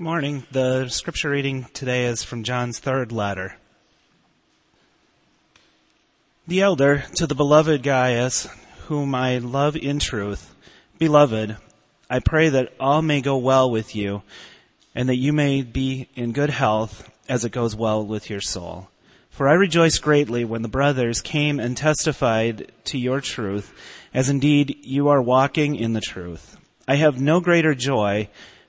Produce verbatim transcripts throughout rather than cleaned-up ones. Good morning. The scripture reading today is from John's third letter. The elder, to the beloved Gaius, whom I love in truth, beloved, I pray that all may go well with you, and that you may be in good health as it goes well with your soul. For I rejoiced greatly when the brothers came and testified to your truth, as indeed you are walking in the truth. I have no greater joy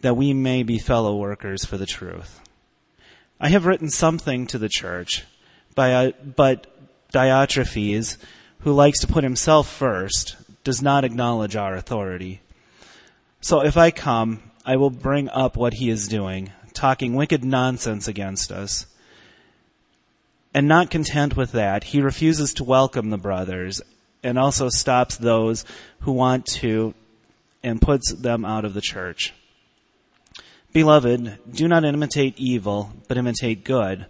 that we may be fellow workers for the truth. I have written something to the church, but Diotrephes, who likes to put himself first, does not acknowledge our authority. So if I come, I will bring up what he is doing, talking wicked nonsense against us. And not content with that, he refuses to welcome the brothers and also stops those who want to and puts them out of the church. Beloved, do not imitate evil, but imitate good.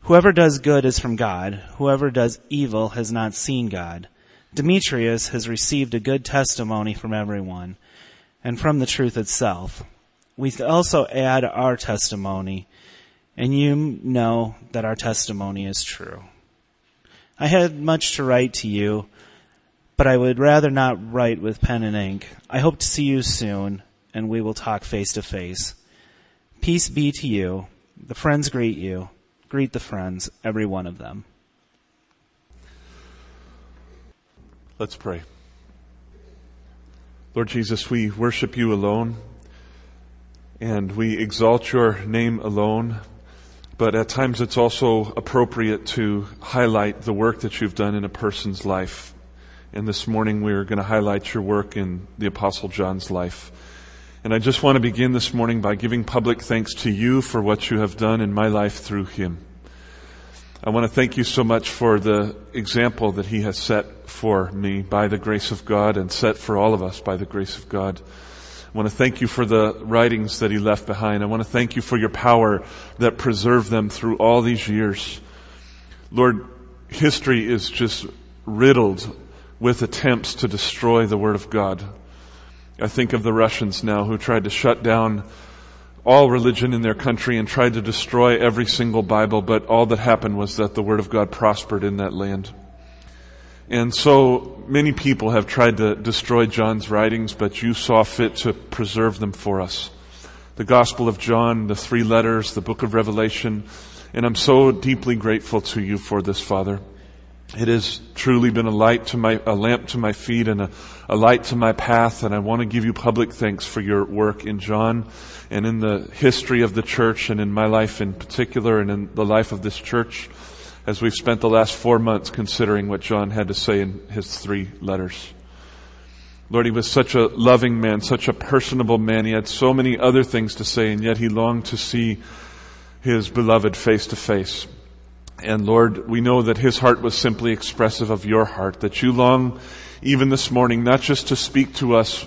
Whoever does good is from God. Whoever does evil has not seen God. Demetrius has received a good testimony from everyone and from the truth itself. We also add our testimony, and you know that our testimony is true. I had much to write to you, but I would rather not write with pen and ink. I hope to see you soon, and we will talk face to face. Peace be to you. The friends greet you. Greet the friends, every one of them. Let's pray. Lord Jesus, we worship you alone, and we exalt your name alone. But at times it's also appropriate to highlight the work that you've done in a person's life. And this morning we're going to highlight your work in the Apostle John's life. And I just want to begin this morning by giving public thanks to you for what you have done in my life through him. I want to thank you so much for the example that he has set for me by the grace of God and set for all of us by the grace of God. I want to thank you for the writings that he left behind. I want to thank you for your power that preserved them through all these years. Lord, history is just riddled with attempts to destroy the Word of God. I think of the Russians now who tried to shut down all religion in their country and tried to destroy every single Bible, but all that happened was that the Word of God prospered in that land. And so many people have tried to destroy John's writings, but you saw fit to preserve them for us. The Gospel of John, the three letters, the book of Revelation. And I'm so deeply grateful to you for this, Father. It has truly been a light to my, a lamp to my feet and a, a light to my path. And I want to give you public thanks for your work in John and in the history of the church and in my life in particular and in the life of this church, as we've spent the last four months considering what John had to say in his three letters. Lord, he was such a loving man, such a personable man. He had so many other things to say, and yet he longed to see his beloved face to face. And Lord, we know that his heart was simply expressive of your heart, that you long, even this morning, not just to speak to us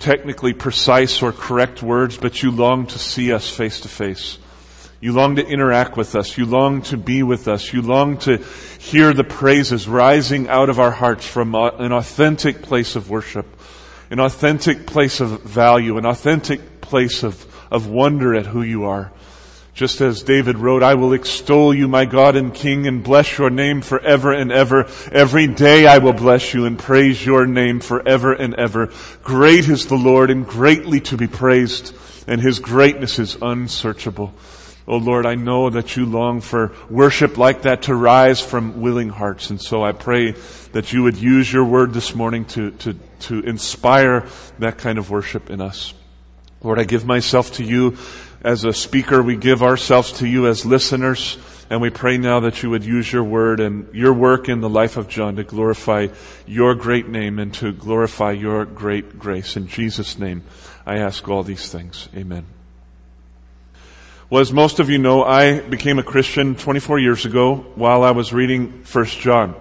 technically precise or correct words, but you long to see us face to face. You long to interact with us. You long to be with us. You long to hear the praises rising out of our hearts from an authentic place of worship, an authentic place of value, an authentic place of, of wonder at who you are. Just as David wrote, I will extol you, my God and King, and bless your name forever and ever. Every day I will bless you and praise your name forever and ever. Great is the Lord and greatly to be praised, and his greatness is unsearchable. Oh Lord, I know that you long for worship like that to rise from willing hearts. And so I pray that you would use your word this morning to, to, to inspire that kind of worship in us. Lord, I give myself to you as a speaker. We give ourselves to you as listeners. And we pray now that you would use your word and your work in the life of John to glorify your great name and to glorify your great grace. In Jesus' name, I ask all these things. Amen. Well, as most of you know, I became a Christian twenty-four years ago while I was reading First John.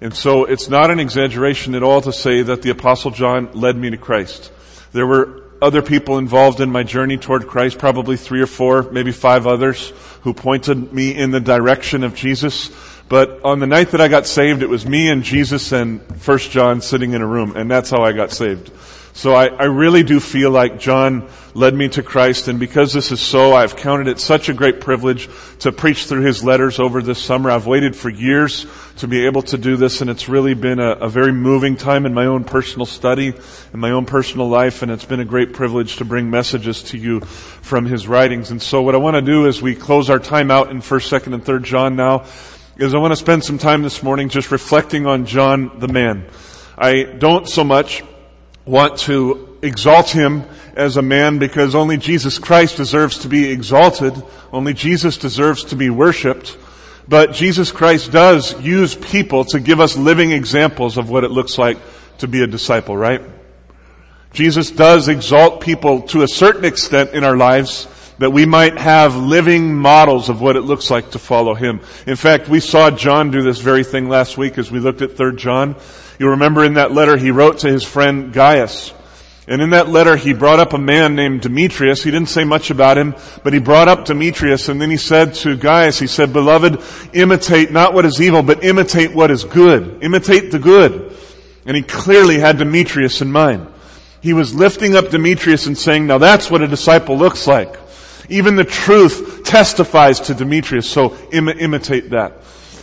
And so it's not an exaggeration at all to say that the Apostle John led me to Christ. There were other people involved in my journey toward Christ, probably three or four, maybe five others, who pointed me in the direction of Jesus. But on the night that I got saved, it was me and Jesus and First John sitting in a room, and that's how I got saved. So I, I really do feel like John led me to Christ, and because this is so, I've counted it such a great privilege to preach through his letters over this summer. I've waited for years to be able to do this, and it's really been a, a very moving time in my own personal study, in my own personal life, and it's been a great privilege to bring messages to you from his writings. And so what I want to do as we close our time out in First, Second, and Third John now is I want to spend some time this morning just reflecting on John the man. I don't so much want to exalt him as a man because only Jesus Christ deserves to be exalted. Only Jesus deserves to be worshipped. But Jesus Christ does use people to give us living examples of what it looks like to be a disciple, right? Jesus does exalt people to a certain extent in our lives that we might have living models of what it looks like to follow him. In fact, we saw John do this very thing last week as we looked at Third John. You remember in that letter he wrote to his friend Gaius. And in that letter he brought up a man named Demetrius. He didn't say much about him, but he brought up Demetrius. And then he said to Gaius, he said, "Beloved, imitate not what is evil, but imitate what is good. Imitate the good." And he clearly had Demetrius in mind. He was lifting up Demetrius and saying, now that's what a disciple looks like. Even the truth testifies to Demetrius, so im- imitate that.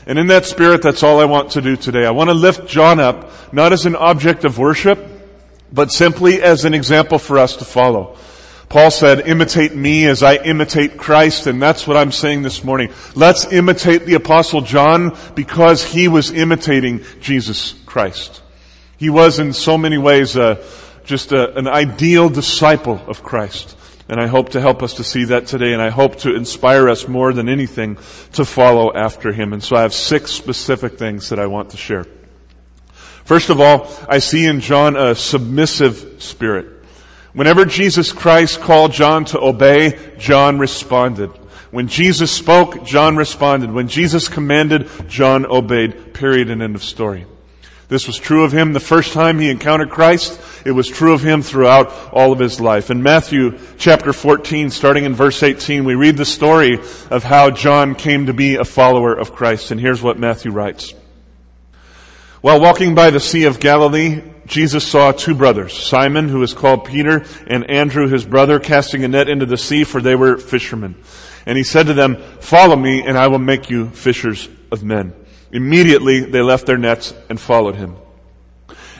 And in that spirit, that's all I want to do today. I want to lift John up, not as an object of worship, but simply as an example for us to follow. Paul said, imitate me as I imitate Christ, and that's what I'm saying this morning. Let's imitate the Apostle John because he was imitating Jesus Christ. He was in so many ways uh, just a, an ideal disciple of Christ. And I hope to help us to see that today, and I hope to inspire us more than anything to follow after him. And so I have six specific things that I want to share. First of all, I see in John a submissive spirit. Whenever Jesus Christ called John to obey, John responded. When Jesus spoke, John responded. When Jesus commanded, John obeyed. Period and end of story. This was true of him the first time he encountered Christ. It was true of him throughout all of his life. In Matthew chapter fourteen, starting in verse eighteen, we read the story of how John came to be a follower of Christ. And here's what Matthew writes. While walking by the Sea of Galilee, Jesus saw two brothers, Simon, who is called Peter, and Andrew, his brother, casting a net into the sea, for they were fishermen. And he said to them, "Follow me, and I will make you fishers of men." Immediately they left their nets and followed him.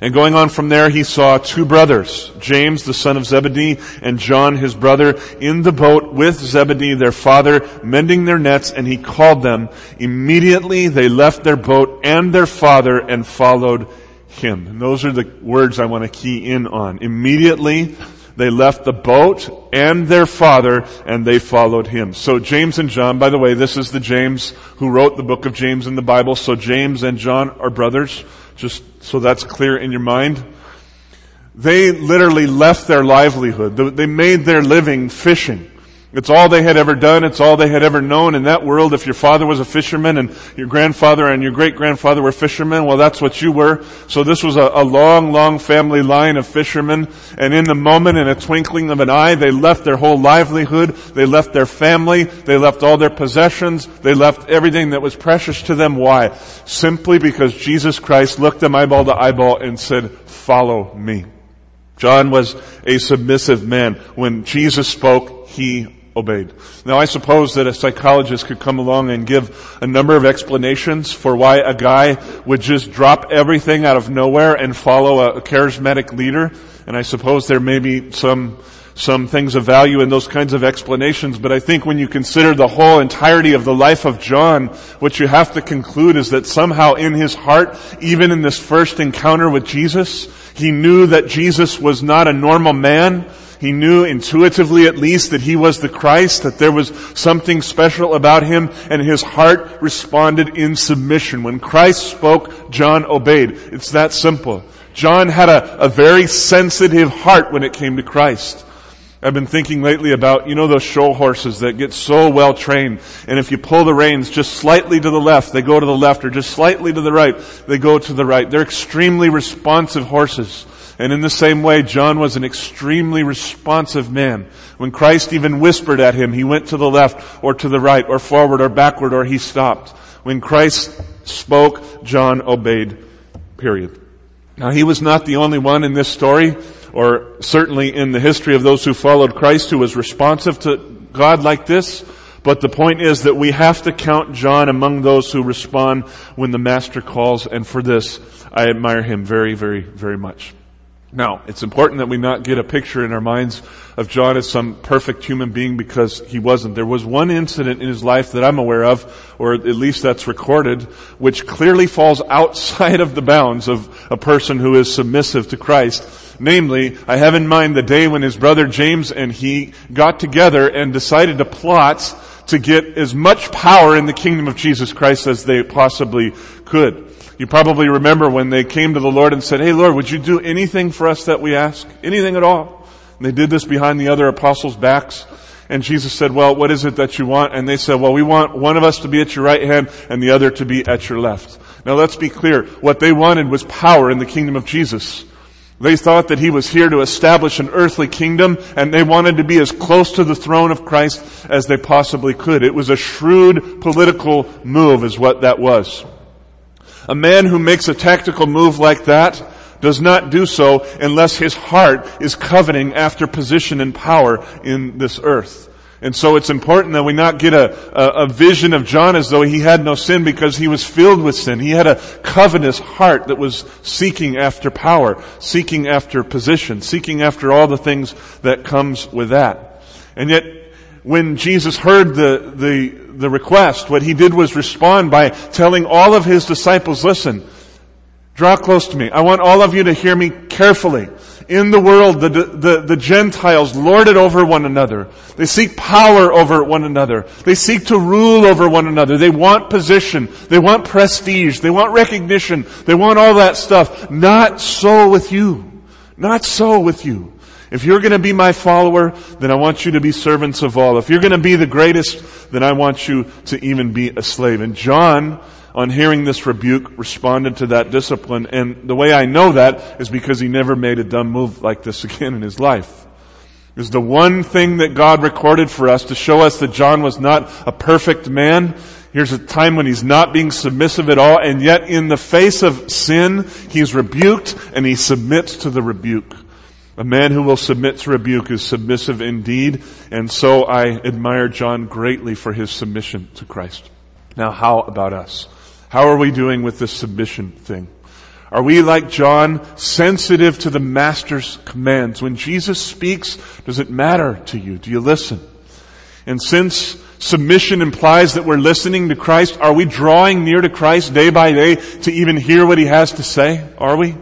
And going on from there, he saw two brothers, James, the son of Zebedee, and John, his brother, in the boat with Zebedee, their father, mending their nets, and he called them. Immediately they left their boat and their father and followed him. And those are the words I want to key in on. Immediately they left the boat and their father, and they followed him. So James and John, by the way, this is the James who wrote the book of James in the Bible. So James and John are brothers, just so that's clear in your mind. They literally left their livelihood. They made their living fishing. It's all they had ever done. It's all they had ever known. In that world, if your father was a fisherman and your grandfather and your great-grandfather were fishermen, well, that's what you were. So this was a, a long, long family line of fishermen. And in the moment, in a twinkling of an eye, they left their whole livelihood. They left their family. They left all their possessions. They left everything that was precious to them. Why? Simply because Jesus Christ looked them eyeball to eyeball and said, "Follow me." John was a submissive man. When Jesus spoke, he obeyed. Now, I suppose that a psychologist could come along and give a number of explanations for why a guy would just drop everything out of nowhere and follow a charismatic leader. And I suppose there may be some some things of value in those kinds of explanations. But I think when you consider the whole entirety of the life of John, what you have to conclude is that somehow in his heart, even in this first encounter with Jesus, he knew that Jesus was not a normal man. He knew intuitively at least that he was the Christ, that there was something special about him, and his heart responded in submission. When Christ spoke, John obeyed. It's that simple. John had a, a very sensitive heart when it came to Christ. I've been thinking lately about, you know, those show horses that get so well trained, and if you pull the reins just slightly to the left, they go to the left, or just slightly to the right, they go to the right. They're extremely responsive horses. And in the same way, John was an extremely responsive man. When Christ even whispered at him, he went to the left or to the right or forward or backward or he stopped. When Christ spoke, John obeyed. Period. Now, he was not the only one in this story, or certainly in the history of those who followed Christ, who was responsive to God like this. But the point is that we have to count John among those who respond when the Master calls. And for this, I admire him very, very, very much. Now, it's important that we not get a picture in our minds of John as some perfect human being, because he wasn't. There was one incident in his life that I'm aware of, or at least that's recorded, which clearly falls outside of the bounds of a person who is submissive to Christ. Namely, I have in mind the day when his brother James and he got together and decided to plot to get as much power in the kingdom of Jesus Christ as they possibly could. You probably remember when they came to the Lord and said, "Hey, Lord, would you do anything for us that we ask? Anything at all?" And they did this behind the other apostles' backs. And Jesus said, "Well, what is it that you want?" And they said, "Well, we want one of us to be at your right hand and the other to be at your left." Now, let's be clear. What they wanted was power in the kingdom of Jesus. They thought that he was here to establish an earthly kingdom, and they wanted to be as close to the throne of Christ as they possibly could. It was a shrewd political move is what that was. A man who makes a tactical move like that does not do so unless his heart is coveting after position and power in this earth. And so it's important that we not get a, a, a vision of John as though he had no sin, because he was filled with sin. He had a covetous heart that was seeking after power, seeking after position, seeking after all the things that comes with that. And yet, when Jesus heard the, the, the request, what he did was respond by telling all of his disciples, "Listen, draw close to me. I want all of you to hear me carefully. In the world, the, the, the Gentiles lord it over one another. They seek power over one another. They seek to rule over one another. They want position. They want prestige. They want recognition. They want all that stuff. Not so with you. Not so with you. If you're going to be my follower, then I want you to be servants of all. If you're going to be the greatest, then I want you to even be a slave." And John, on hearing this rebuke, responded to that discipline. And the way I know that is because he never made a dumb move like this again in his life. It was the one thing that God recorded for us to show us that John was not a perfect man. Here's a time when he's not being submissive at all. And yet in the face of sin, he's rebuked and he submits to the rebuke. A man who will submit to rebuke is submissive indeed, and so I admire John greatly for his submission to Christ. Now, how about us? How are we doing with this submission thing? Are we, like John, sensitive to the Master's commands? When Jesus speaks, does it matter to you? Do you listen? And since submission implies that we're listening to Christ, are we drawing near to Christ day by day to even hear what he has to say? Are we?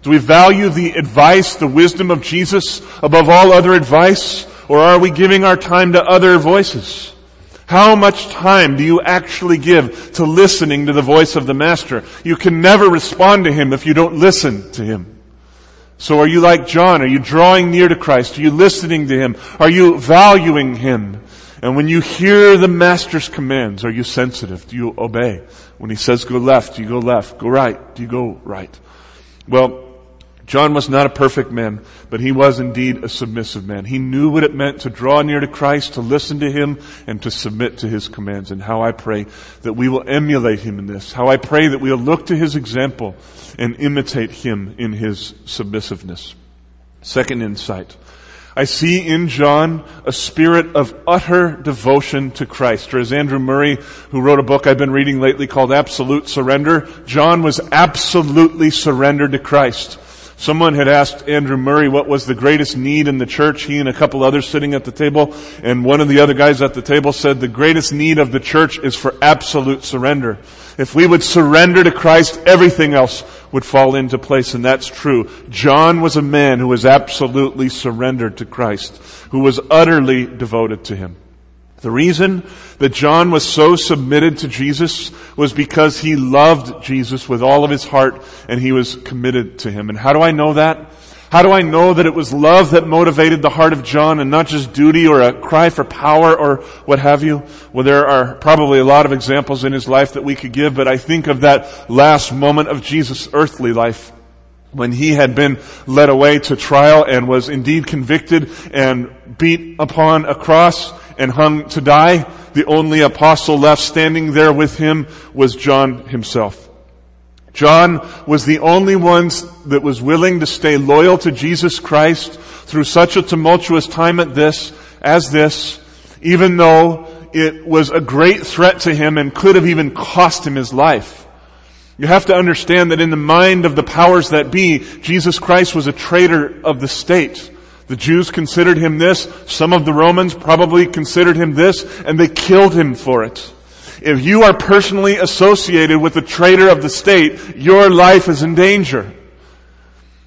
Do we value the advice, the wisdom of Jesus above all other advice? Or are we giving our time to other voices? How much time do you actually give to listening to the voice of the Master? You can never respond to him if you don't listen to him. So are you like John? Are you drawing near to Christ? Are you listening to him? Are you valuing him? And when you hear the Master's commands, are you sensitive? Do you obey? When he says go left, do you go left? Go right, do you go right? Well, John was not a perfect man, but he was indeed a submissive man. He knew what it meant to draw near to Christ, to listen to him, and to submit to his commands. And how I pray that we will emulate him in this. How I pray that we will look to his example and imitate him in his submissiveness. Second insight. I see in John a spirit of utter devotion to Christ. Or as Andrew Murray, who wrote a book I've been reading lately called Absolute Surrender, John was absolutely surrendered to Christ. Someone had asked Andrew Murray what was the greatest need in the church, he and a couple others sitting at the table, and one of the other guys at the table said, "The greatest need of the church is for absolute surrender." If we would surrender to Christ, everything else would fall into place, and that's true. John was a man who was absolutely surrendered to Christ, who was utterly devoted to him. The reason that John was so submitted to Jesus was because he loved Jesus with all of his heart and he was committed to him. And how do I know that? How do I know that it was love that motivated the heart of John and not just duty or a cry for power or what have you? Well, there are probably a lot of examples in his life that we could give, but I think of that last moment of Jesus' earthly life when he had been led away to trial and was indeed convicted and beat upon a cross and hung to die. The only apostle left standing there with him was John himself. John was the only one that was willing to stay loyal to Jesus Christ through such a tumultuous time at this, as this, even though it was a great threat to him and could have even cost him his life. You have to understand that in the mind of the powers that be, Jesus Christ was a traitor of the state. The Jews considered him this, some of the Romans probably considered him this, and they killed him for it. If you are personally associated with a traitor of the state, your life is in danger.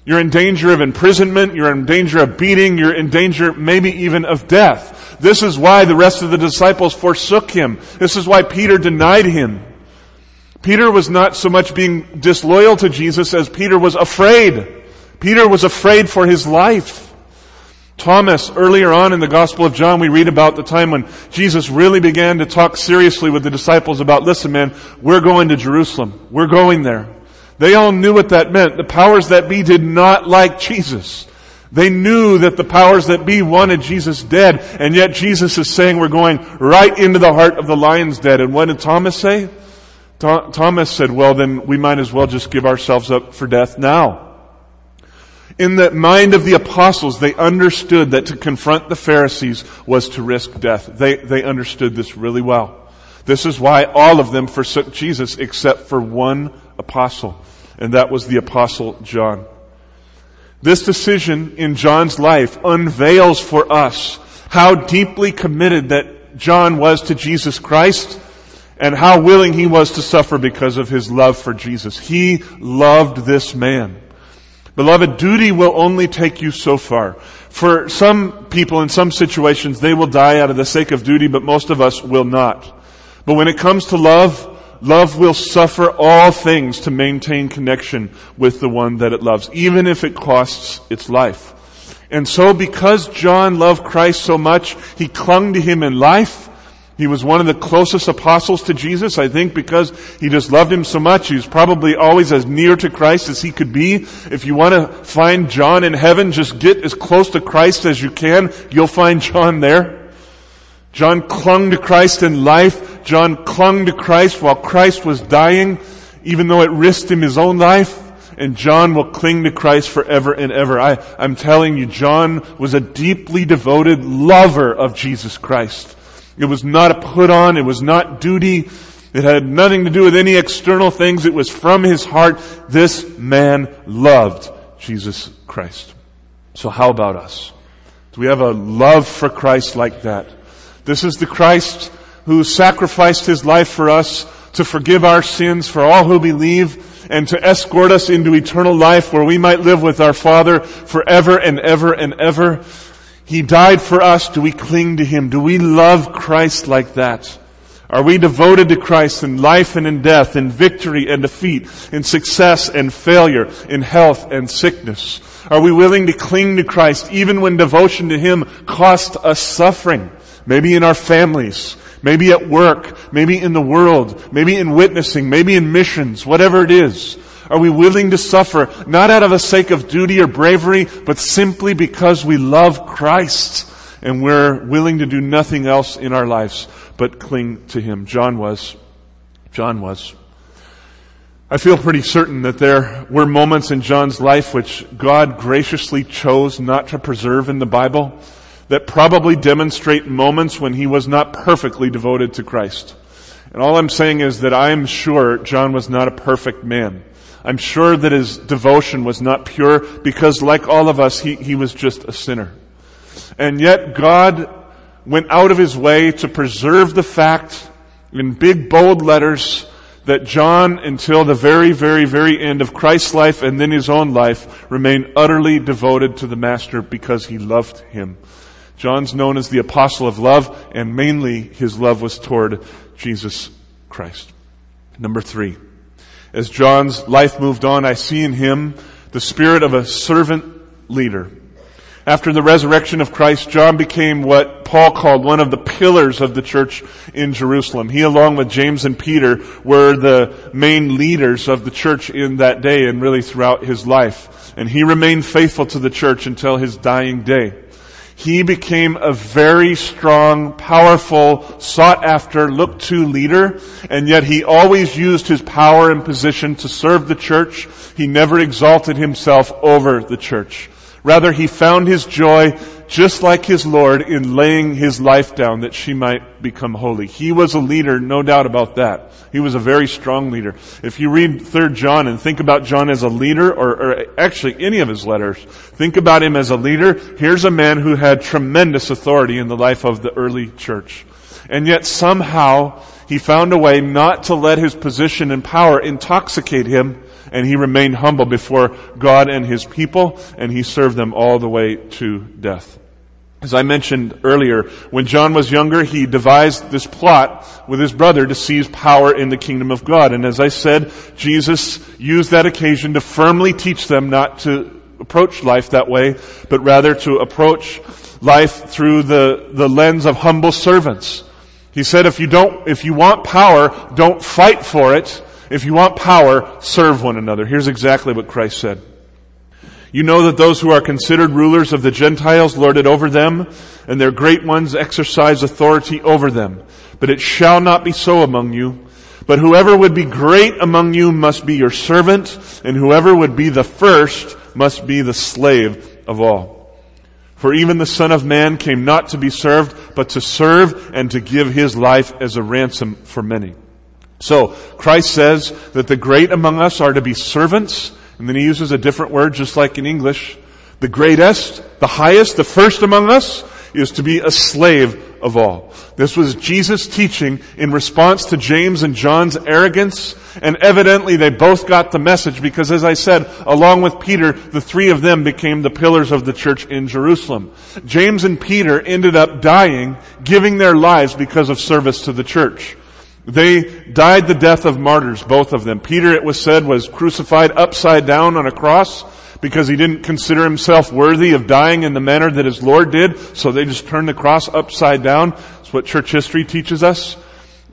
You're in danger of imprisonment, you're in danger of beating, you're in danger maybe even of death. This is why the rest of the disciples forsook him. This is why Peter denied him. Peter was not so much being disloyal to Jesus as Peter was afraid. Peter was afraid for his life. Thomas, earlier on in the Gospel of John, we read about the time when Jesus really began to talk seriously with the disciples about, listen man, we're going to Jerusalem. We're going there. They all knew what that meant. The powers that be did not like Jesus. They knew that the powers that be wanted Jesus dead, and yet Jesus is saying we're going right into the heart of the lion's den. And what did Thomas say? Th- Thomas said, well then we might as well just give ourselves up for death now. In the mind of the apostles, they understood that to confront the Pharisees was to risk death. They, they understood this really well. This is why all of them forsook Jesus except for one apostle, and that was the apostle John. This decision in John's life unveils for us how deeply committed that John was to Jesus Christ and how willing he was to suffer because of his love for Jesus. He loved this man. Beloved, duty will only take you so far. For some people in some situations, they will die out of the sake of duty, but most of us will not. But when it comes to love, love will suffer all things to maintain connection with the one that it loves, even if it costs its life. And so because John loved Christ so much, he clung to him in life. He was one of the closest apostles to Jesus, I think, because he just loved him so much. He was probably always as near to Christ as he could be. If you want to find John in heaven, just get as close to Christ as you can. You'll find John there. John clung to Christ in life. John clung to Christ while Christ was dying, even though it risked him his own life. And John will cling to Christ forever and ever. I, I'm telling you, John was a deeply devoted lover of Jesus Christ. It was not a put on. It was not duty. It had nothing to do with any external things. It was from his heart. This man loved Jesus Christ. So how about us? Do we have a love for Christ like that? This is the Christ who sacrificed his life for us to forgive our sins for all who believe and to escort us into eternal life where we might live with our Father forever and ever and ever. He died for us. Do we cling to him? Do we love Christ like that? Are we devoted to Christ in life and in death, in victory and defeat, in success and failure, in health and sickness? Are we willing to cling to Christ even when devotion to him costs us suffering? Maybe in our families, maybe at work, maybe in the world, maybe in witnessing, maybe in missions, whatever it is. Are we willing to suffer, not out of the sake of duty or bravery, but simply because we love Christ and we're willing to do nothing else in our lives but cling to him? John was. John was. I feel pretty certain that there were moments in John's life which God graciously chose not to preserve in the Bible that probably demonstrate moments when he was not perfectly devoted to Christ. And all I'm saying is that I'm sure John was not a perfect man. I'm sure that his devotion was not pure because, like all of us, he, he was just a sinner. And yet God went out of his way to preserve the fact in big, bold letters that John, until the very, very, very end of Christ's life and then his own life, remained utterly devoted to the Master because he loved him. John's known as the Apostle of Love, and mainly his love was toward Jesus Christ. Number three. As John's life moved on, I see in him the spirit of a servant leader. After the resurrection of Christ, John became what Paul called one of the pillars of the church in Jerusalem. He, along with James and Peter, were the main leaders of the church in that day and really throughout his life. And he remained faithful to the church until his dying day. He became a very strong, powerful, sought-after, looked-to leader, and yet he always used his power and position to serve the church. He never exalted himself over the church. Rather, he found his joy, just like his Lord, in laying his life down that she might become holy. He was a leader, no doubt about that. He was a very strong leader. If you read Third John and think about John as a leader, or, or actually any of his letters, think about him as a leader. Here's a man who had tremendous authority in the life of the early church. And yet somehow he found a way not to let his position and power intoxicate him, and he remained humble before God and his people, and he served them all the way to death. As I mentioned earlier, when John was younger, he devised this plot with his brother to seize power in the kingdom of God. And as I said, Jesus used that occasion to firmly teach them not to approach life that way, but rather to approach life through the, the lens of humble servants. He said, if you don't, if you want power, don't fight for it. If you want power, serve one another. Here's exactly what Christ said. You know that those who are considered rulers of the Gentiles lord it over them, and their great ones exercise authority over them. But it shall not be so among you. But whoever would be great among you must be your servant, and whoever would be the first must be the slave of all. For even the Son of Man came not to be served, but to serve and to give his life as a ransom for many. So, Christ says that the great among us are to be servants, and then he uses a different word just like in English. The greatest, the highest, the first among us is to be a slave of all. This was Jesus' teaching in response to James and John's arrogance, and evidently they both got the message because, as I said, along with Peter, the three of them became the pillars of the church in Jerusalem. James and Peter ended up dying, giving their lives because of service to the church. They died the death of martyrs, both of them. Peter, it was said, was crucified upside down on a cross because he didn't consider himself worthy of dying in the manner that his Lord did, so they just turned the cross upside down. That's what church history teaches us.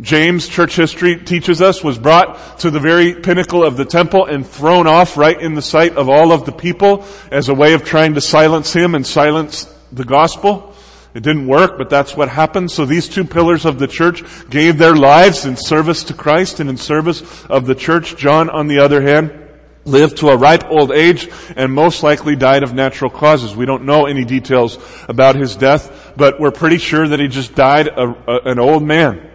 James, church history teaches us, was brought to the very pinnacle of the temple and thrown off right in the sight of all of the people as a way of trying to silence him and silence the gospel. It didn't work, but that's what happened. So these two pillars of the church gave their lives in service to Christ and in service of the church. John, on the other hand, lived to a ripe old age and most likely died of natural causes. We don't know any details about his death, but we're pretty sure that he just died a, a, an old man.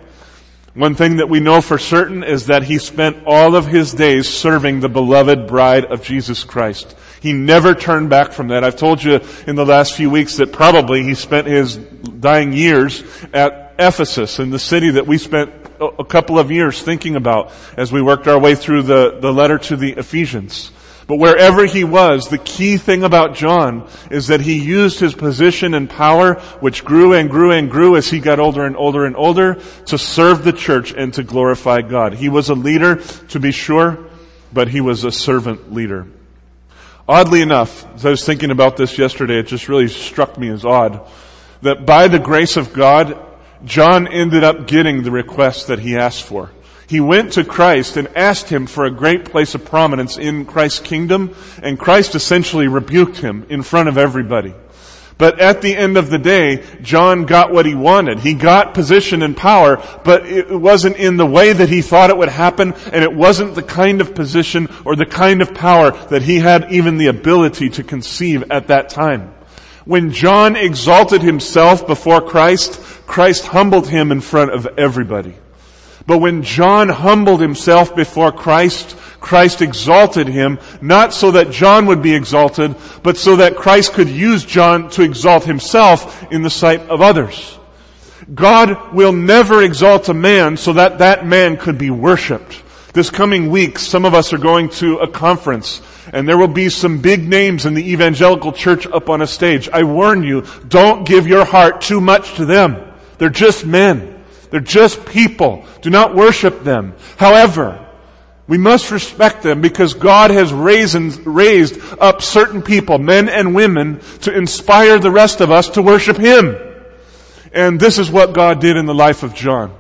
One thing that we know for certain is that he spent all of his days serving the beloved bride of Jesus Christ. He never turned back from that. I've told you in the last few weeks that probably he spent his dying years at Ephesus, in the city that we spent a couple of years thinking about as we worked our way through the, the letter to the Ephesians. But wherever he was, the key thing about John is that he used his position and power, which grew and grew and grew as he got older and older and older, to serve the church and to glorify God. He was a leader, to be sure, but he was a servant leader. Oddly enough, as I was thinking about this yesterday, it just really struck me as odd, that by the grace of God, John ended up getting the request that he asked for. He went to Christ and asked him for a great place of prominence in Christ's kingdom, and Christ essentially rebuked him in front of everybody. But at the end of the day, John got what he wanted. He got position and power, but it wasn't in the way that he thought it would happen, and it wasn't the kind of position or the kind of power that he had even the ability to conceive at that time. When John exalted himself before Christ, Christ humbled him in front of everybody. But when John humbled himself before Christ, Christ exalted him, not so that John would be exalted, but so that Christ could use John to exalt himself in the sight of others. God will never exalt a man so that that man could be worshipped. This coming week, some of us are going to a conference, and there will be some big names in the evangelical church up on a stage. I warn you, don't give your heart too much to them. They're just men. They're just people. Do not worship them. However, We must respect them because God has raised, raised up certain people, men and women, to inspire the rest of us to worship Him. And this is what God did in the life of John.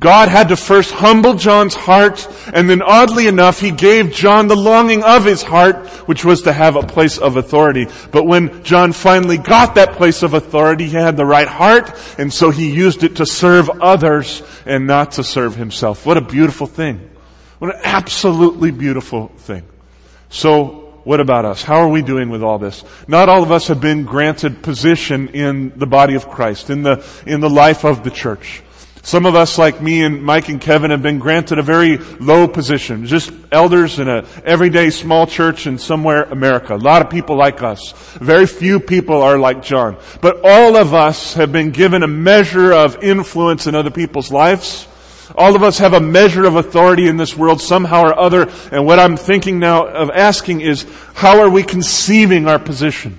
God had to first humble John's heart, and then oddly enough, He gave John the longing of his heart, which was to have a place of authority. But when John finally got that place of authority, he had the right heart, and so he used it to serve others and not to serve himself. What a beautiful thing. What an absolutely beautiful thing. So, what about us? How are we doing with all this? Not all of us have been granted position in the body of Christ, in the, in the life of the church. Some of us, like me and Mike and Kevin, have been granted a very low position. Just elders in an everyday small church in somewhere America. A lot of people like us. Very few people are like John. But all of us have been given a measure of influence in other people's lives. All of us have a measure of authority in this world somehow or other. And what I'm thinking now of asking is, how are we conceiving our position?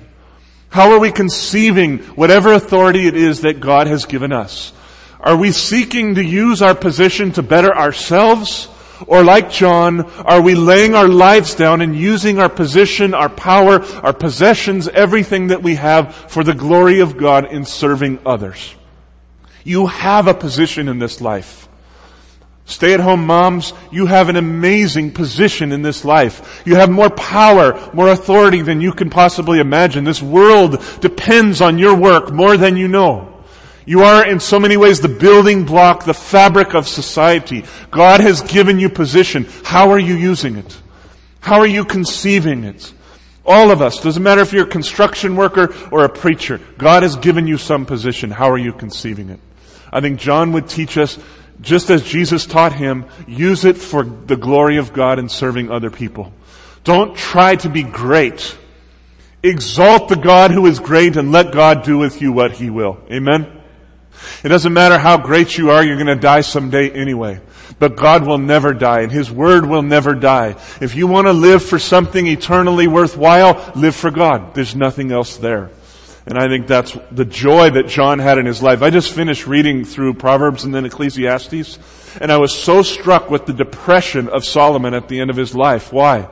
How are we conceiving whatever authority it is that God has given us? Are we seeking to use our position to better ourselves? Or like John, are we laying our lives down and using our position, our power, our possessions, everything that we have for the glory of God in serving others? You have a position in this life. Stay-at-home moms, you have an amazing position in this life. You have more power, more authority than you can possibly imagine. This world depends on your work more than you know. You are, in so many ways, the building block, the fabric of society. God has given you position. How are you using it? How are you conceiving it? All of us, doesn't matter if you're a construction worker or a preacher, God has given you some position. How are you conceiving it? I think John would teach us, just as Jesus taught him, use it for the glory of God and serving other people. Don't try to be great. Exalt the God who is great and let God do with you what He will. Amen? It doesn't matter how great you are, you're going to die someday anyway. But God will never die, and His Word will never die. If you want to live for something eternally worthwhile, live for God. There's nothing else there. And I think that's the joy that John had in his life. I just finished reading through Proverbs and then Ecclesiastes, and I was so struck with the depression of Solomon at the end of his life. Why?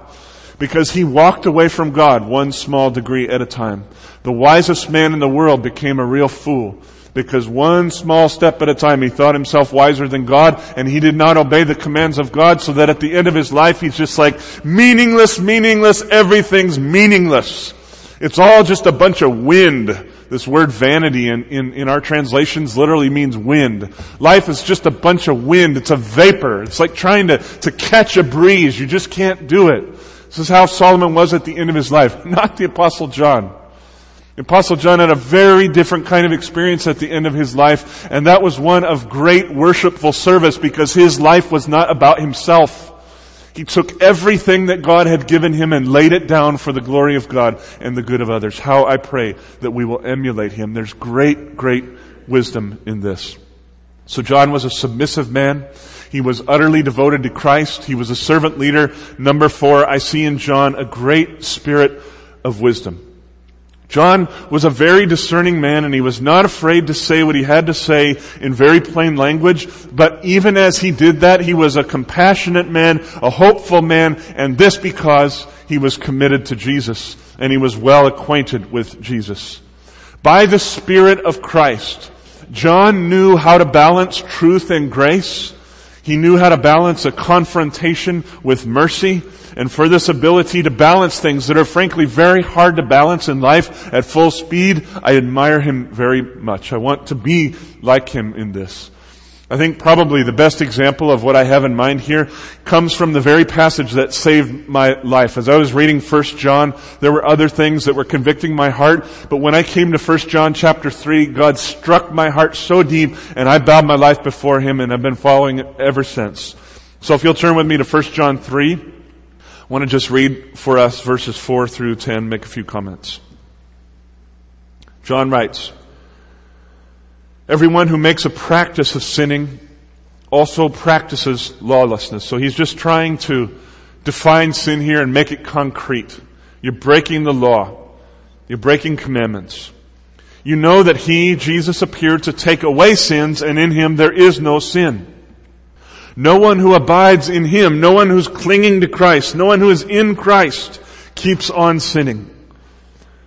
Because he walked away from God one small degree at a time. The wisest man in the world became a real fool. Because one small step at a time, he thought himself wiser than God, and he did not obey the commands of God, so that at the end of his life, he's just like, meaningless, meaningless, everything's meaningless. It's all just a bunch of wind. This word vanity in, in, in our translations literally means wind. Life is just a bunch of wind. It's a vapor. It's like trying to, to catch a breeze. You just can't do it. This is how Solomon was at the end of his life, not the Apostle John. Apostle John had a very different kind of experience at the end of his life, and that was one of great worshipful service because his life was not about himself. He took everything that God had given him and laid it down for the glory of God and the good of others. How I pray that we will emulate him. There's great, great wisdom in this. So John was a submissive man. He was utterly devoted to Christ. He was a servant leader. Number four, I see in John a great spirit of wisdom. John was a very discerning man, and he was not afraid to say what he had to say in very plain language. But even as he did that, he was a compassionate man, a hopeful man, and this because he was committed to Jesus, and he was well acquainted with Jesus. By the Spirit of Christ, John knew how to balance truth and grace. He knew how to balance a confrontation with mercy, and for this ability to balance things that are frankly very hard to balance in life at full speed, I admire him very much. I want to be like him in this. I think probably the best example of what I have in mind here comes from the very passage that saved my life. As I was reading First John, there were other things that were convicting my heart, but when I came to First John chapter three, God struck my heart so deep, and I bowed my life before Him, and I've been following it ever since. So if you'll turn with me to First John three, I want to just read for us verses four through ten, make a few comments. John writes, "Everyone who makes a practice of sinning also practices lawlessness." So he's just trying to define sin here and make it concrete. You're breaking the law. You're breaking commandments. "You know that He," Jesus, "appeared to take away sins, and in Him there is no sin. No one who abides in Him, no one who's clinging to Christ, no one who is in Christ keeps on sinning.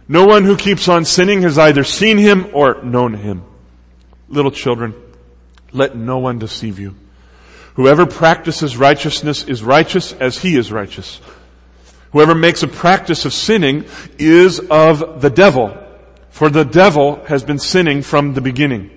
No one who keeps on sinning has either seen Him or known Him. Little children, let no one deceive you. Whoever practices righteousness is righteous as He is righteous. Whoever makes a practice of sinning is of the devil, for the devil has been sinning from the beginning.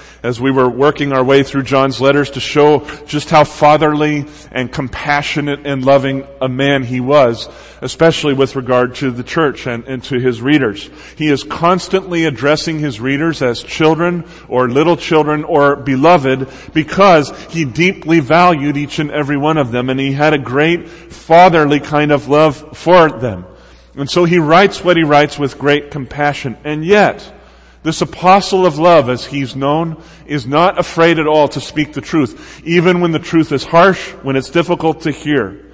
as we were working our way through John's letters to show just how fatherly and compassionate and loving a man he was, especially with regard to the church and, and to his readers. He is constantly addressing his readers as children or little children or beloved because he deeply valued each and every one of them, and he had a great fatherly kind of love for them. And so he writes what he writes with great compassion, and yet this apostle of love, as he's known, is not afraid at all to speak the truth, even when the truth is harsh, when it's difficult to hear.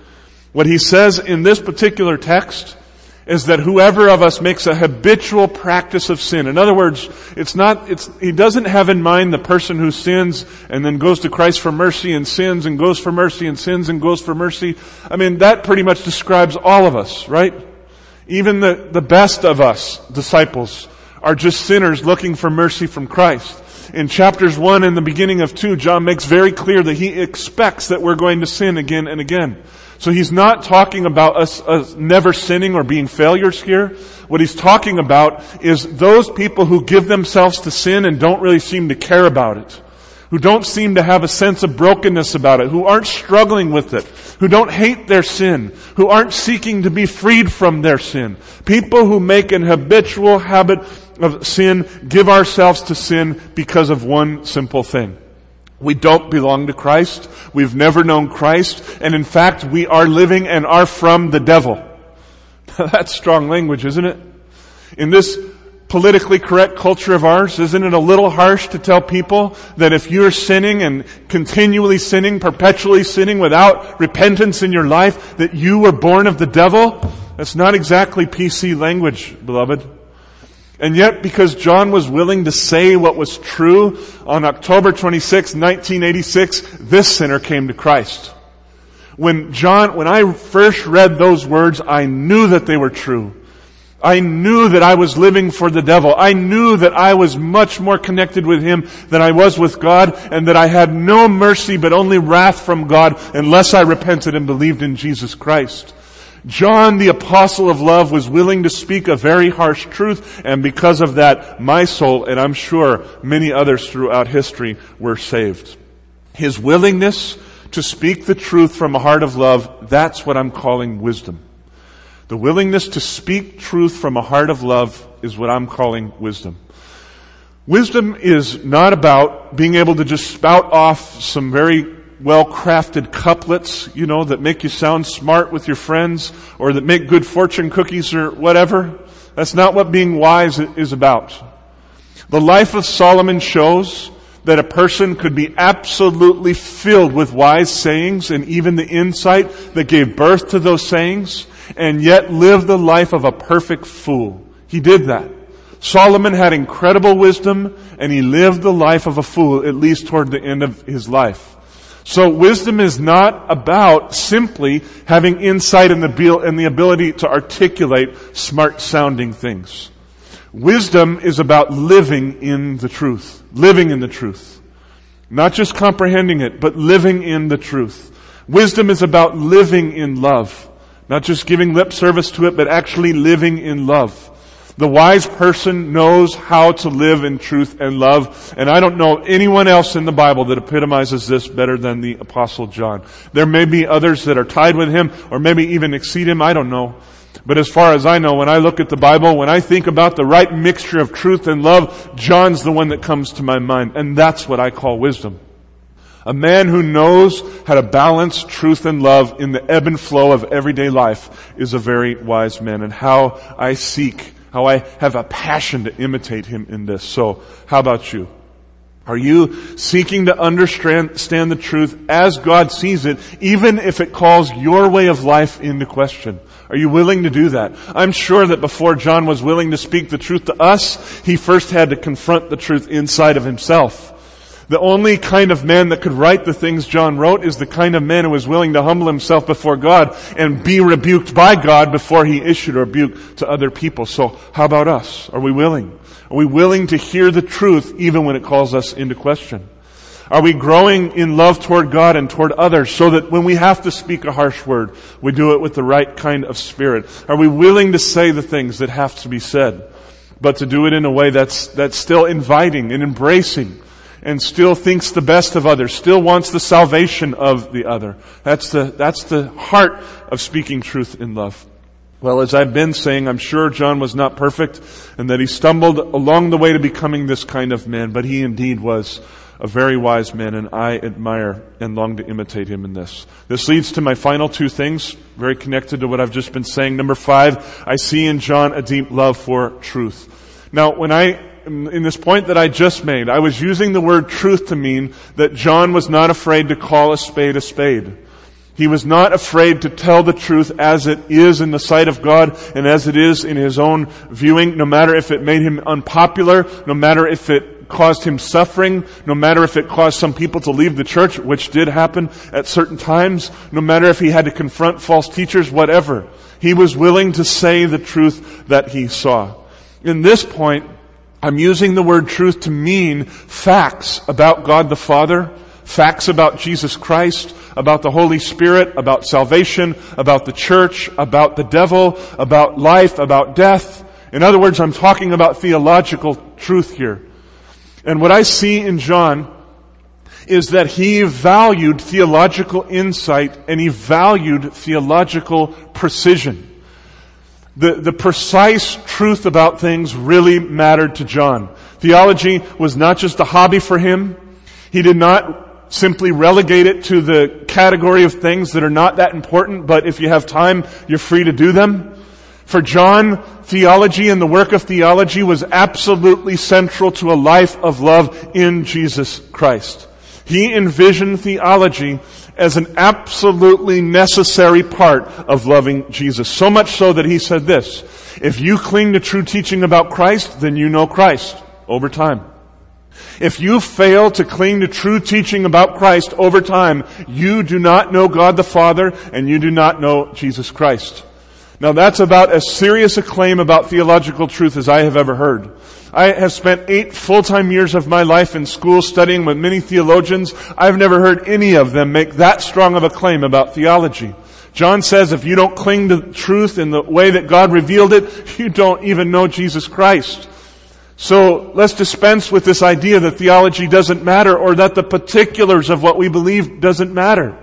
What he says in this particular text is that whoever of us makes a habitual practice of sin. In other words, it's not, it's, he doesn't have in mind the person who sins and then goes to Christ for mercy and sins and goes for mercy and sins and goes for mercy. I mean, that pretty much describes all of us, right? Even the, the best of us, disciples, are just sinners looking for mercy from Christ. In chapters one and the beginning of two, John makes very clear that he expects that we're going to sin again and again. So he's not talking about us, us never sinning or being failures here. What he's talking about is those people who give themselves to sin and don't really seem to care about it, who don't seem to have a sense of brokenness about it, who aren't struggling with it, who don't hate their sin, who aren't seeking to be freed from their sin. People who make an habitual habit of sin, give ourselves to sin because of one simple thing. We don't belong to Christ. We've never known Christ. And in fact, we are living and are from the devil. That's strong language, isn't it? In this politically correct culture of ours, isn't it a little harsh to tell people that if you're sinning and continually sinning, perpetually sinning without repentance in your life, that you were born of the devil? That's not exactly P C language, beloved. And yet, because John was willing to say what was true, on October twenty-sixth, nineteen eighty-six, this sinner came to Christ. When John, when I first read those words, I knew that they were true. I knew that I was living for the devil. I knew that I was much more connected with him than I was with God, and that I had no mercy but only wrath from God unless I repented and believed in Jesus Christ. John, the apostle of love, was willing to speak a very harsh truth, and because of that, my soul, and I'm sure many others throughout history, were saved. His willingness to speak the truth from a heart of love, that's what I'm calling wisdom. The willingness to speak truth from a heart of love is what I'm calling wisdom. Wisdom is not about being able to just spout off some very well-crafted couplets, you know, that make you sound smart with your friends or that make good fortune cookies or whatever. That's not what being wise is about. The life of Solomon shows that a person could be absolutely filled with wise sayings and even the insight that gave birth to those sayings, and yet live the life of a perfect fool. He did that. Solomon had incredible wisdom, and he lived the life of a fool, at least toward the end of his life. So wisdom is not about simply having insight and the, and the ability to articulate smart-sounding things. Wisdom is about living in the truth. Living in the truth. Not just comprehending it, but living in the truth. Wisdom is about living in love. Not just giving lip service to it, but actually living in love. The wise person knows how to live in truth and love. And I don't know anyone else in the Bible that epitomizes this better than the Apostle John. There may be others that are tied with him, or maybe even exceed him, I don't know. But as far as I know, when I look at the Bible, when I think about the right mixture of truth and love, John's the one that comes to my mind. And that's what I call wisdom. A man who knows how to balance truth and love in the ebb and flow of everyday life is a very wise man. And how I seek, how I have a passion to imitate him in this. So, how about you? Are you seeking to understand the truth as God sees it, even if it calls your way of life into question? Are you willing to do that? I'm sure that before John was willing to speak the truth to us, he first had to confront the truth inside of himself. The only kind of man that could write the things John wrote is the kind of man who was willing to humble himself before God and be rebuked by God before he issued a rebuke to other people. So how about us? Are we willing? Are we willing to hear the truth even when it calls us into question? Are we growing in love toward God and toward others so that when we have to speak a harsh word, we do it with the right kind of spirit? Are we willing to say the things that have to be said, but to do it in a way that's that's still inviting and embracing and still thinks the best of others, still wants the salvation of the other? That's the that's the heart of speaking truth in love. Well, as I've been saying, I'm sure John was not perfect and that he stumbled along the way to becoming this kind of man, but he indeed was a very wise man, and I admire and long to imitate him in this. This leads to my final two things, very connected to what I've just been saying. Number five, I see in John a deep love for truth. Now, when I, in this point that I just made, I was using the word truth to mean that John was not afraid to call a spade a spade. He was not afraid to tell the truth as it is in the sight of God and as it is in his own viewing, no matter if it made him unpopular, no matter if it caused him suffering, no matter if it caused some people to leave the church, which did happen at certain times, no matter if he had to confront false teachers, whatever. He was willing to say the truth that he saw. In this point, I'm using the word truth to mean facts about God the Father, facts about Jesus Christ, about the Holy Spirit, about salvation, about the church, about the devil, about life, about death. In other words, I'm talking about theological truth here. And what I see in John is that he valued theological insight and he valued theological precision. The, the precise truth about things really mattered to John. Theology was not just a hobby for him. He did not simply relegate it to the category of things that are not that important, but if you have time, you're free to do them. For John, theology and the work of theology was absolutely central to a life of love in Jesus Christ. He envisioned theology as an absolutely necessary part of loving Jesus. So much so that he said this, if you cling to true teaching about Christ, then you know Christ over time. If you fail to cling to true teaching about Christ over time, you do not know God the Father and you do not know Jesus Christ. Now that's about as serious a claim about theological truth as I have ever heard. I have spent eight full-time years of my life in school studying with many theologians. I've never heard any of them make that strong of a claim about theology. John says if you don't cling to truth in the way that God revealed it, you don't even know Jesus Christ. So let's dispense with this idea that theology doesn't matter or that the particulars of what we believe doesn't matter.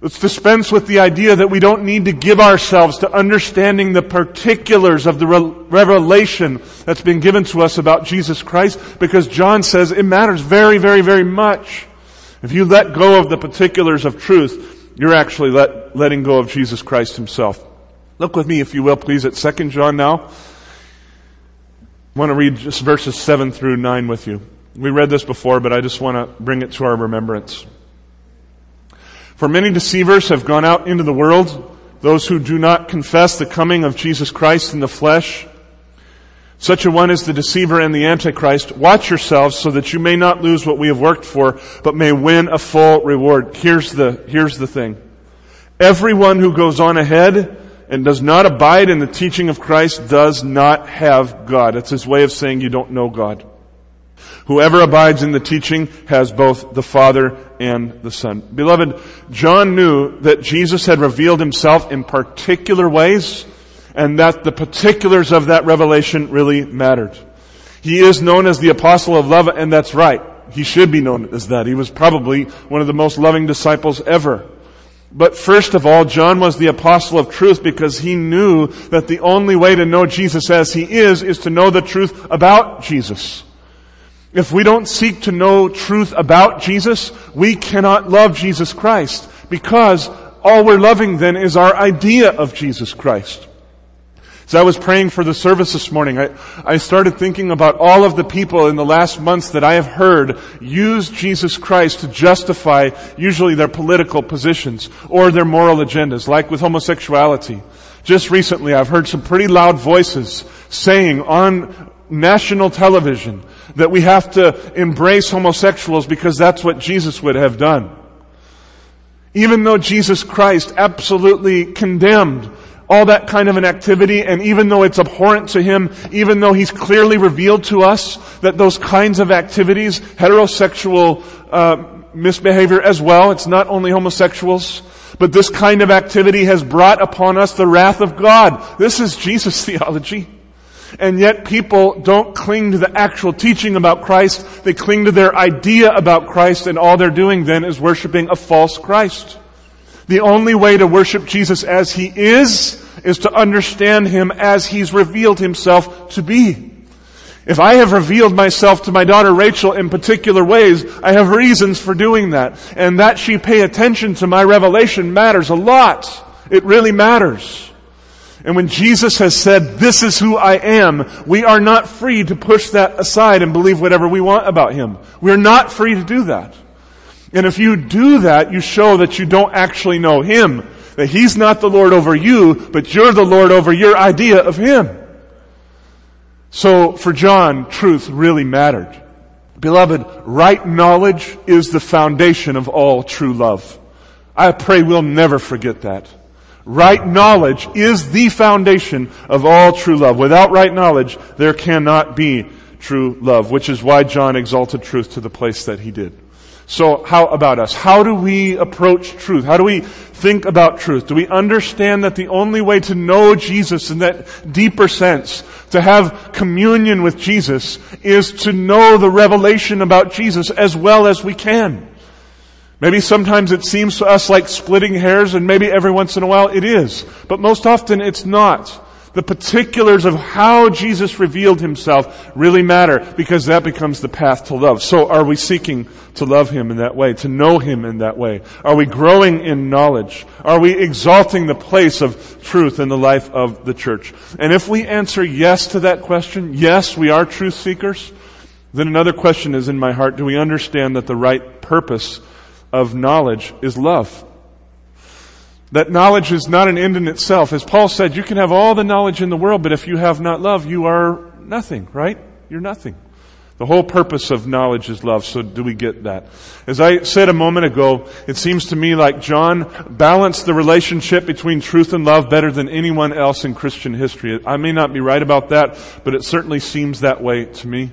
Let's dispense with the idea that we don't need to give ourselves to understanding the particulars of the revelation that's been given to us about Jesus Christ, because John says it matters very, very, very much. If you let go of the particulars of truth, you're actually let, letting go of Jesus Christ himself. Look with me, if you will, please, at Second John now. I want to read just verses seven through nine with you. We read this before, but I just want to bring it to our remembrance. For many deceivers have gone out into the world, those who do not confess the coming of Jesus Christ in the flesh. Such a one is the deceiver and the Antichrist. Watch yourselves so that you may not lose what we have worked for, but may win a full reward. Here's the, here's the thing. Everyone who goes on ahead and does not abide in the teaching of Christ does not have God. That's his way of saying you don't know God. Whoever abides in the teaching has both the Father and the Son. Beloved, John knew that Jesus had revealed himself in particular ways and that the particulars of that revelation really mattered. He is known as the apostle of love, and that's right. He should be known as that. He was probably one of the most loving disciples ever. But first of all, John was the apostle of truth because he knew that the only way to know Jesus as he is is to know the truth about Jesus. If we don't seek to know truth about Jesus, we cannot love Jesus Christ, because all we're loving then is our idea of Jesus Christ. As I was praying for the service this morning, I, I started thinking about all of the people in the last months that I have heard use Jesus Christ to justify usually their political positions or their moral agendas, like with homosexuality. Just recently, I've heard some pretty loud voices saying on national television that we have to embrace homosexuals because that's what Jesus would have done. Even though Jesus Christ absolutely condemned all that kind of an activity, and even though it's abhorrent to Him, even though He's clearly revealed to us that those kinds of activities, heterosexual uh, misbehavior as well, it's not only homosexuals, but this kind of activity has brought upon us the wrath of God. This is Jesus' theology. And yet people don't cling to the actual teaching about Christ. They cling to their idea about Christ, and all they're doing then is worshiping a false Christ. The only way to worship Jesus as He is, is to understand Him as He's revealed Himself to be. If I have revealed myself to my daughter Rachel in particular ways, I have reasons for doing that. And that she pay attention to my revelation matters a lot. It really matters. And when Jesus has said, "This is who I am," we are not free to push that aside and believe whatever we want about Him. We're not free to do that. And if you do that, you show that you don't actually know Him. That He's not the Lord over you, but you're the Lord over your idea of Him. So for John, truth really mattered. Beloved, right knowledge is the foundation of all true love. I pray we'll never forget that. Right knowledge is the foundation of all true love. Without right knowledge, there cannot be true love, which is why John exalted truth to the place that he did. So how about us? How do we approach truth? How do we think about truth? Do we understand that the only way to know Jesus in that deeper sense, to have communion with Jesus, is to know the revelation about Jesus as well as we can? Maybe sometimes it seems to us like splitting hairs, and maybe every once in a while it is. But most often it's not. The particulars of how Jesus revealed Himself really matter, because that becomes the path to love. So are we seeking to love Him in that way, to know Him in that way? Are we growing in knowledge? Are we exalting the place of truth in the life of the church? And if we answer yes to that question, yes, we are truth seekers, then another question is in my heart: do we understand that the right purpose of knowledge is love? That knowledge is not an end in itself. As Paul said, you can have all the knowledge in the world, but if you have not love, you are nothing, right? You're nothing. The whole purpose of knowledge is love, so do we get that? As I said a moment ago, it seems to me like John balanced the relationship between truth and love better than anyone else in Christian history. I may not be right about that, but it certainly seems that way to me.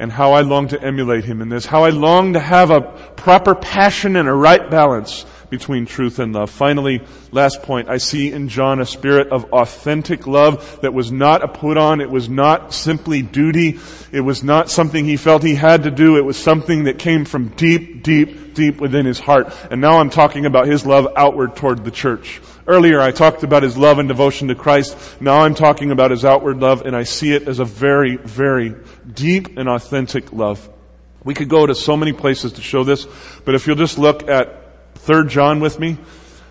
And how I long to emulate him in this. How I long to have a proper passion and a right balance between truth and love. Finally, last point, I see in John a spirit of authentic love that was not a put-on. It was not simply duty. It was not something he felt he had to do. It was something that came from deep, deep, deep within his heart. And now I'm talking about his love outward toward the church. Earlier I talked about his love and devotion to Christ. Now I'm talking about his outward love, and I see it as a very, very deep and authentic love. We could go to so many places to show this, but if you'll just look at Third John with me.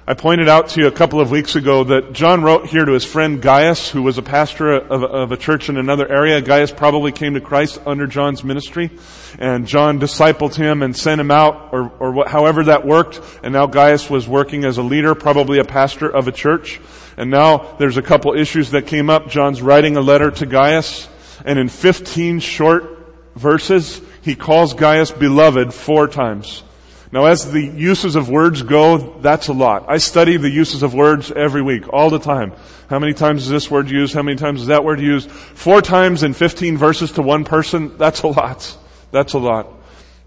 I pointed out to you a couple of weeks ago that John wrote here to his friend Gaius, who was a pastor of, of a church in another area. Gaius probably came to Christ under John's ministry, and John discipled him and sent him out, or, or what, however that worked, and now Gaius was working as a leader, probably a pastor of a church, and now there's a couple issues that came up. John's writing a letter to Gaius, and in fifteen short verses, he calls Gaius beloved four times. Now, as the uses of words go, that's a lot. I study the uses of words every week, all the time. How many times is this word used? How many times is that word used? Four times in fifteen verses to one person, that's a lot. That's a lot.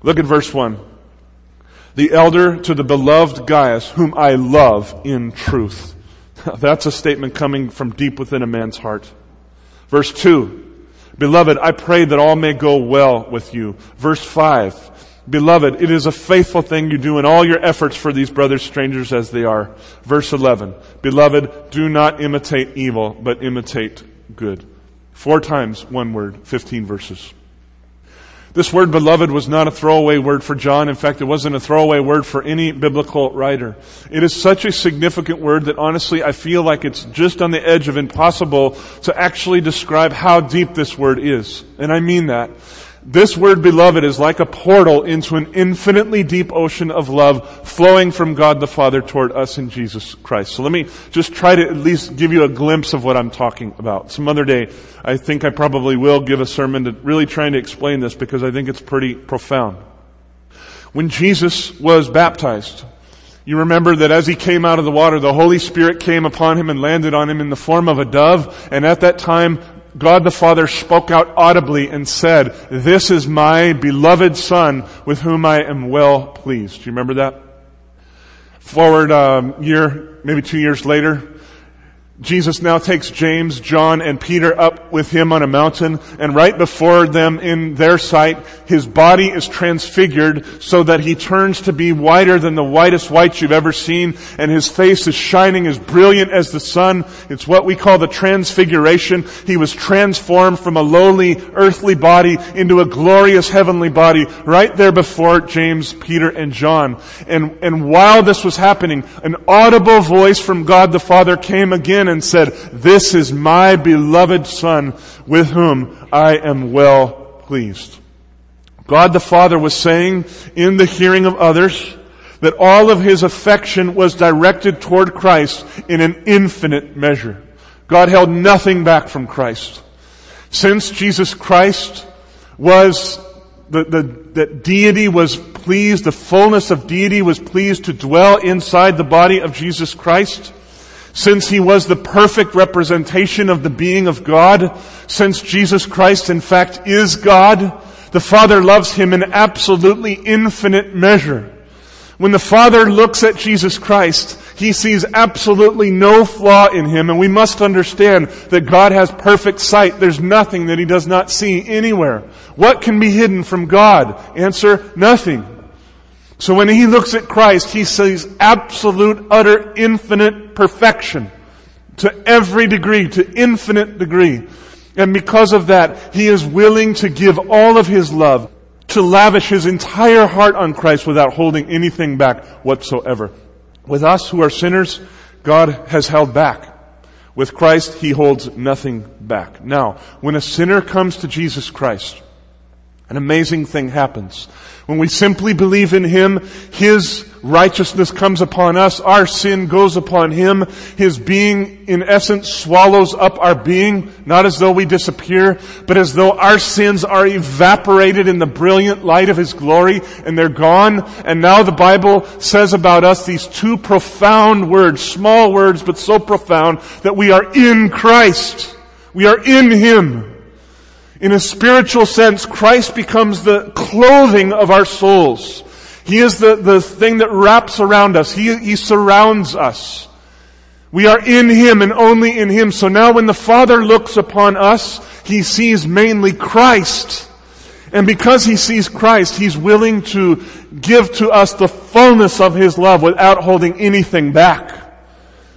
Look at verse one. The elder to the beloved Gaius, whom I love in truth. That's a statement coming from deep within a man's heart. Verse two. Beloved, I pray that all may go well with you. Verse five. Beloved, it is a faithful thing you do in all your efforts for these brothers, strangers as they are. Verse eleven, Beloved, do not imitate evil, but imitate good. Four times, one word, fifteen verses. This word beloved was not a throwaway word for John. In fact, it wasn't a throwaway word for any biblical writer. It is such a significant word that honestly I feel like it's just on the edge of impossible to actually describe how deep this word is. And I mean that. This word beloved is like a portal into an infinitely deep ocean of love flowing from God the Father toward us in Jesus Christ. So let me just try to at least give you a glimpse of what I'm talking about. Some other day, I think I probably will give a sermon to really trying to explain this because I think it's pretty profound. When Jesus was baptized, you remember that as he came out of the water, the Holy Spirit came upon him and landed on him in the form of a dove. And at that time, God the Father spoke out audibly and said, "This is my beloved Son with whom I am well pleased." Do you remember that? Forward um, year, maybe two years later, Jesus now takes James, John, and Peter up with him on a mountain, and right before them in their sight, his body is transfigured so that he turns to be whiter than the whitest white you've ever seen, and his face is shining as brilliant as the sun. It's what we call the transfiguration. He was transformed from a lowly earthly body into a glorious heavenly body right there before James, Peter, and John. And, and while this was happening, an audible voice from God the Father came again and said, "This is my beloved Son with whom I am well pleased." God the Father was saying in the hearing of others that all of his affection was directed toward Christ in an infinite measure. God held nothing back from Christ. Since Jesus Christ was the, the, that deity was pleased, the fullness of deity was pleased to dwell inside the body of Jesus Christ. Since he was the perfect representation of the being of God, since Jesus Christ, in fact, is God, the Father loves him in absolutely infinite measure. When the Father looks at Jesus Christ, he sees absolutely no flaw in him, and we must understand that God has perfect sight. There's nothing that he does not see anywhere. What can be hidden from God? Answer, nothing. So when he looks at Christ, he sees absolute, utter, infinite perfection to every degree, to infinite degree. And because of that, he is willing to give all of his love, to lavish his entire heart on Christ without holding anything back whatsoever. With us who are sinners, God has held back. With Christ, he holds nothing back. Now, when a sinner comes to Jesus Christ, an amazing thing happens. When we simply believe in him, his righteousness comes upon us, our sin goes upon him, his being in essence swallows up our being, not as though we disappear, but as though our sins are evaporated in the brilliant light of his glory, and they're gone. And now the Bible says about us these two profound words, small words, but so profound, that we are in Christ. We are in him. In a spiritual sense, Christ becomes the clothing of our souls. He is the, the thing that wraps around us. He, he surrounds us. We are in him and only in him. So now when the Father looks upon us, he sees mainly Christ. And because he sees Christ, he's willing to give to us the fullness of his love without holding anything back.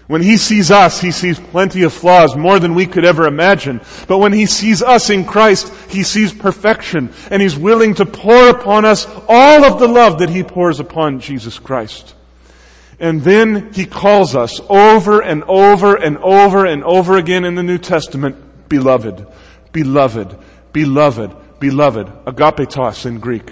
When he sees us, he sees plenty of flaws, more than we could ever imagine. But when he sees us in Christ, he sees perfection. And he's willing to pour upon us all of the love that he pours upon Jesus Christ. And then he calls us over and over and over and over again in the New Testament, beloved, beloved, beloved, beloved, agapetos in Greek.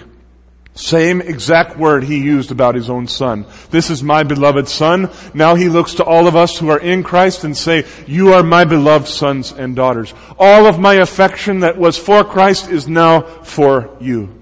Same exact word he used about his own Son. This is my beloved Son. Now he looks to all of us who are in Christ and say, you are my beloved sons and daughters. All of my affection that was for Christ is now for you.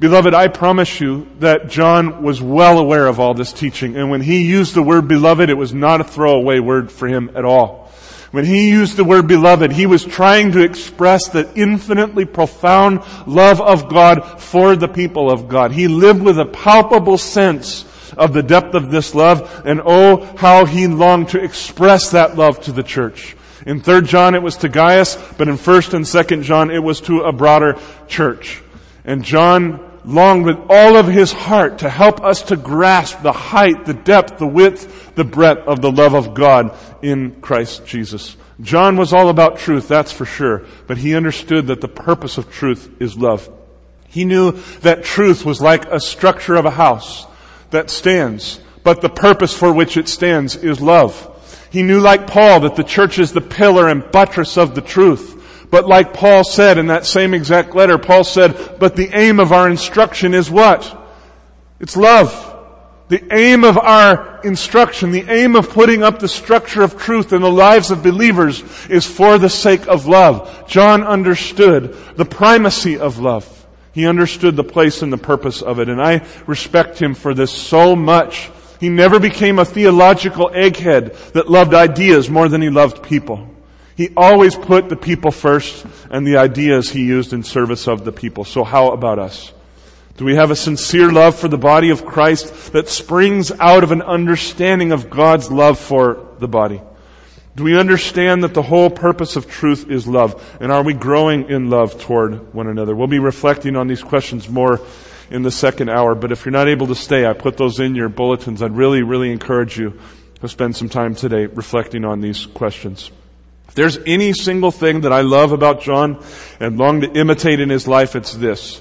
Beloved, I promise you that John was well aware of all this teaching. And when he used the word beloved, it was not a throwaway word for him at all. When he used the word beloved, he was trying to express the infinitely profound love of God for the people of God. He lived with a palpable sense of the depth of this love, and oh, how he longed to express that love to the church. In Third John, it was to Gaius, but in First and Second John, it was to a broader church. And John longed with all of his heart to help us to grasp the height, the depth, the width, the breadth of the love of God in Christ Jesus. John was all about truth, that's for sure, but he understood that the purpose of truth is love. He knew that truth was like a structure of a house that stands, but the purpose for which it stands is love. He knew, like Paul, that the church is the pillar and buttress of the truth. But like Paul said in that same exact letter, Paul said, but the aim of our instruction is what? It's love. The aim of our instruction, the aim of putting up the structure of truth in the lives of believers is for the sake of love. John understood the primacy of love. He understood the place and the purpose of it. And I respect him for this so much. He never became a theological egghead that loved ideas more than he loved people. He always put the people first and the ideas he used in service of the people. So how about us? Do we have a sincere love for the body of Christ that springs out of an understanding of God's love for the body? Do we understand that the whole purpose of truth is love? And are we growing in love toward one another? We'll be reflecting on these questions more in the second hour. But if you're not able to stay, I put those in your bulletins. I'd really, really encourage you to spend some time today reflecting on these questions. If there's any single thing that I love about John and long to imitate in his life, it's this.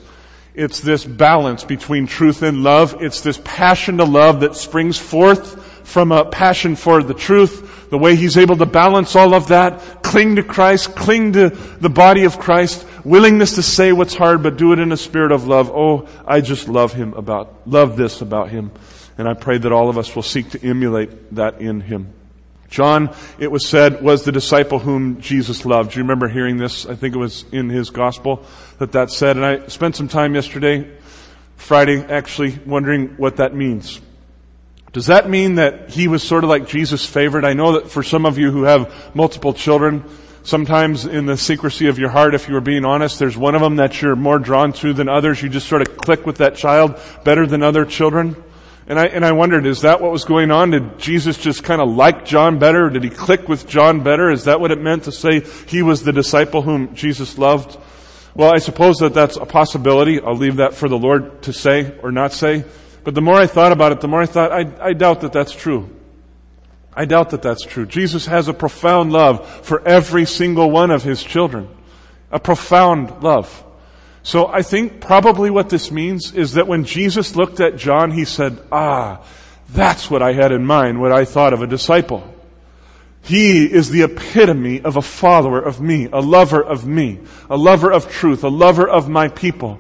It's this balance between truth and love. It's this passion to love that springs forth from a passion for the truth. The way he's able to balance all of that, cling to Christ, cling to the body of Christ, willingness to say what's hard, but do it in a spirit of love. Oh, I just love him about, love this about him. And I pray that all of us will seek to emulate that in him. John, it was said, was the disciple whom Jesus loved. Do you remember hearing this? I think it was in his gospel that that said. And I spent some time yesterday, Friday actually, wondering what that means. Does that mean that he was sort of like Jesus' favorite? I know that for some of you who have multiple children, sometimes in the secrecy of your heart, if you were being honest, there's one of them that you're more drawn to than others. You just sort of click with that child better than other children. And I and I wondered, is that what was going on? Did Jesus just kind of like John better? Did he click with John better? Is that what it meant to say he was the disciple whom Jesus loved? Well, I suppose that that's a possibility. I'll leave that for the Lord to say or not say. But the more I thought about it, the more I thought, I, I doubt that that's true. I doubt that that's true. Jesus has a profound love for every single one of his children. A profound love. So I think probably what this means is that when Jesus looked at John, he said, ah, that's what I had in mind, what I thought of a disciple. He is the epitome of a follower of me, a lover of me, a lover of truth, a lover of my people.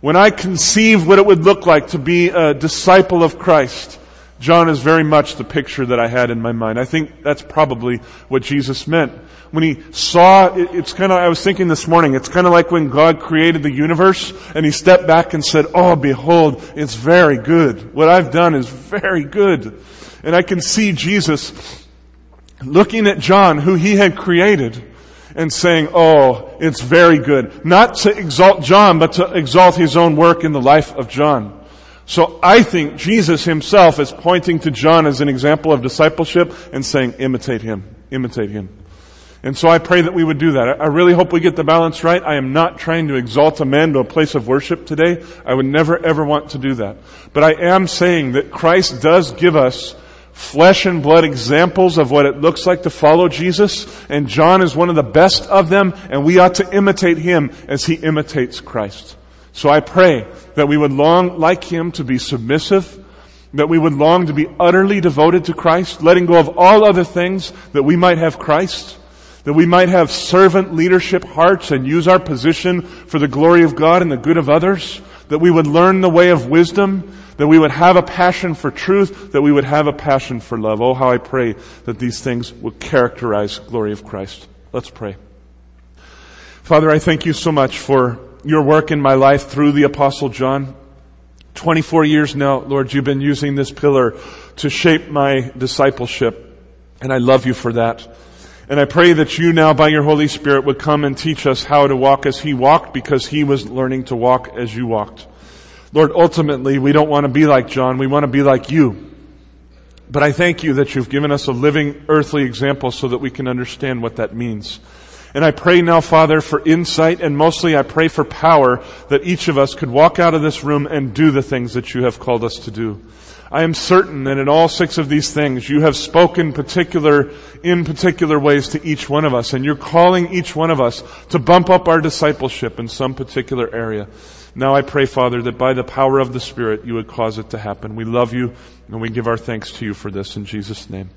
When I conceive what it would look like to be a disciple of Christ, John is very much the picture that I had in my mind. I think that's probably what Jesus meant. When he saw, it's kind of, I was thinking this morning, it's kind of like when God created the universe and he stepped back and said, oh, behold, it's very good. What I've done is very good. And I can see Jesus looking at John, who he had created, and saying, oh, it's very good. Not to exalt John, but to exalt his own work in the life of John. So I think Jesus himself is pointing to John as an example of discipleship and saying, imitate him, imitate him. And so I pray that we would do that. I really hope we get the balance right. I am not trying to exalt a man to a place of worship today. I would never, ever want to do that. But I am saying that Christ does give us flesh and blood examples of what it looks like to follow Jesus. And John is one of the best of them. And we ought to imitate him as he imitates Christ. So I pray that we would long, like him, to be submissive, that we would long to be utterly devoted to Christ, letting go of all other things, that we might have Christ, that we might have servant leadership hearts and use our position for the glory of God and the good of others, that we would learn the way of wisdom, that we would have a passion for truth, that we would have a passion for love. Oh, how I pray that these things will characterize the glory of Christ. Let's pray. Father, I thank you so much for your work in my life through the Apostle John. twenty-four years now, Lord, you've been using this pillar to shape my discipleship, and I love you for that. And I pray that you now, by your Holy Spirit, would come and teach us how to walk as he walked, because he was learning to walk as you walked. Lord, ultimately, we don't want to be like John. We want to be like you. But I thank you that you've given us a living, earthly example so that we can understand what that means. And I pray now, Father, for insight, and mostly I pray for power, that each of us could walk out of this room and do the things that you have called us to do. I am certain that in all six of these things you have spoken particular, in particular ways to each one of us, and you're calling each one of us to bump up our discipleship in some particular area. Now I pray, Father, that by the power of the Spirit you would cause it to happen. We love you, and we give our thanks to you for this in Jesus' name.